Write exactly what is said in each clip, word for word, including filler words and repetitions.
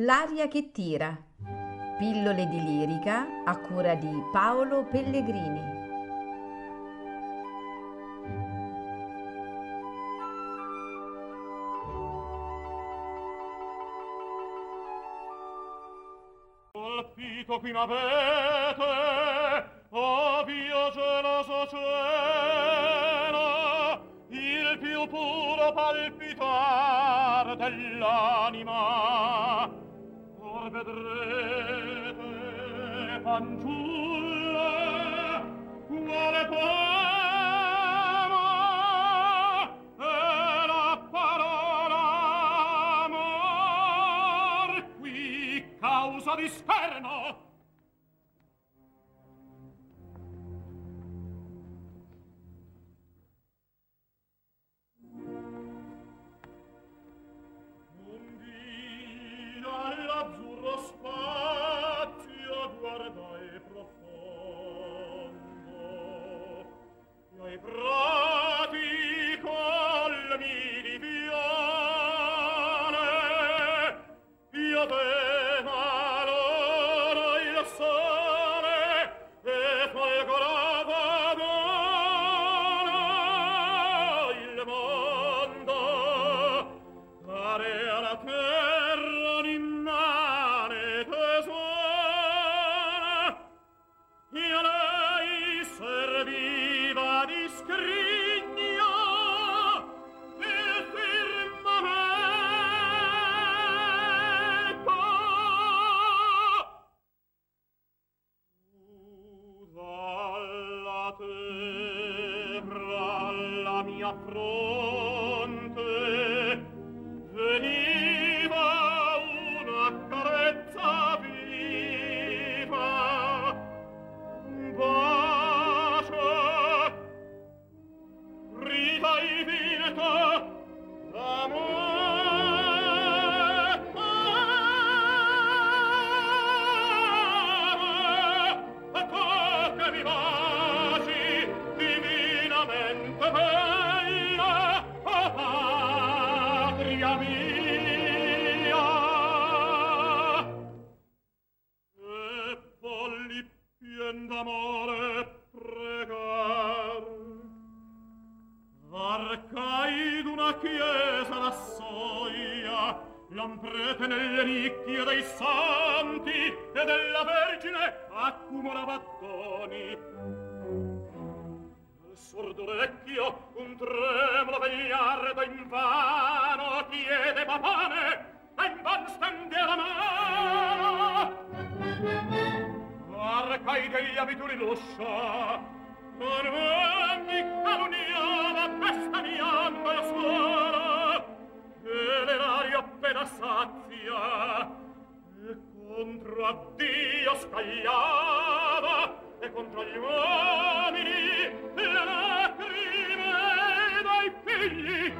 L'aria che tira. Pillole di lirica a cura di Paolo Pellegrini. Colpito qui m'avete, o mio geloso cielo, il più puro palpitar dell'anima. Or vedrete, fanciulle, quale poema è la parola amor, qui causa di scherno. Spazio guardai profondo e ai prati colmi di viale pioveva loro il sole e folgorava d'oro il mondo, l'area la terra un'immagine alla mia fronte veniva una carezza viva, un bacio, rida e vineta, l'amore. Mia, e volli pien d'amore pregar, varcai d'una chiesa la soglia, l'amprete nelle nicchie dei santi e della Vergine accumulava doni. Sordo orecchio, un tremolo vegliardo invano chiedeva pane e invan stendeva la mano. Arcai degli abituri l'uscio, con ogni calunniava pestagnando il suolo, che l'erario appena sazia e contro a Dio scagliava e contro gli uomini le lacrime dai figli.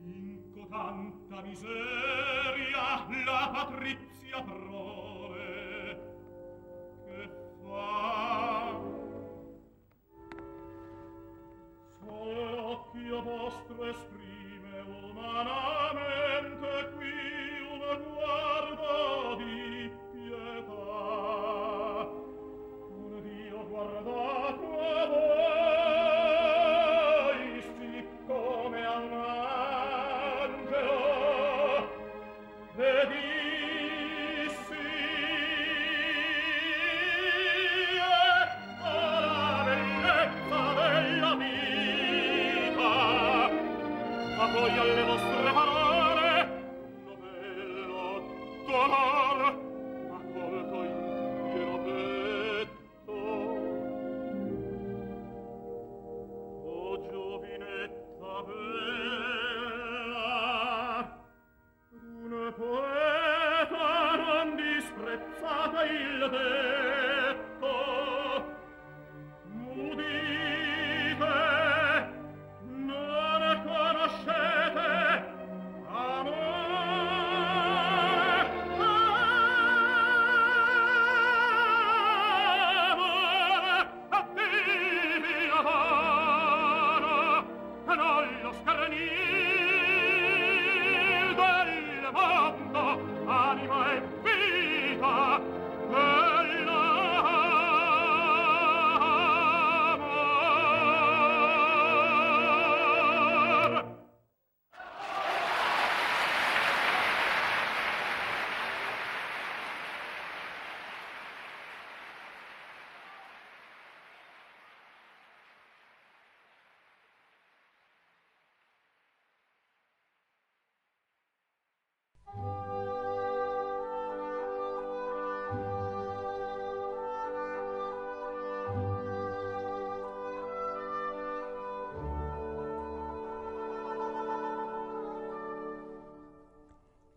In cotanta miseria la patrizia prove che fa solo l'occhio vostro esprime umanamente qui guardo di pietà, un Dio guardato a voi siccome a un angelo che dissi è la bellezza della vita, a voi alle vostre parole il detto, udite, non conoscete dello scarnil del mondo, anima e vita dell'amor.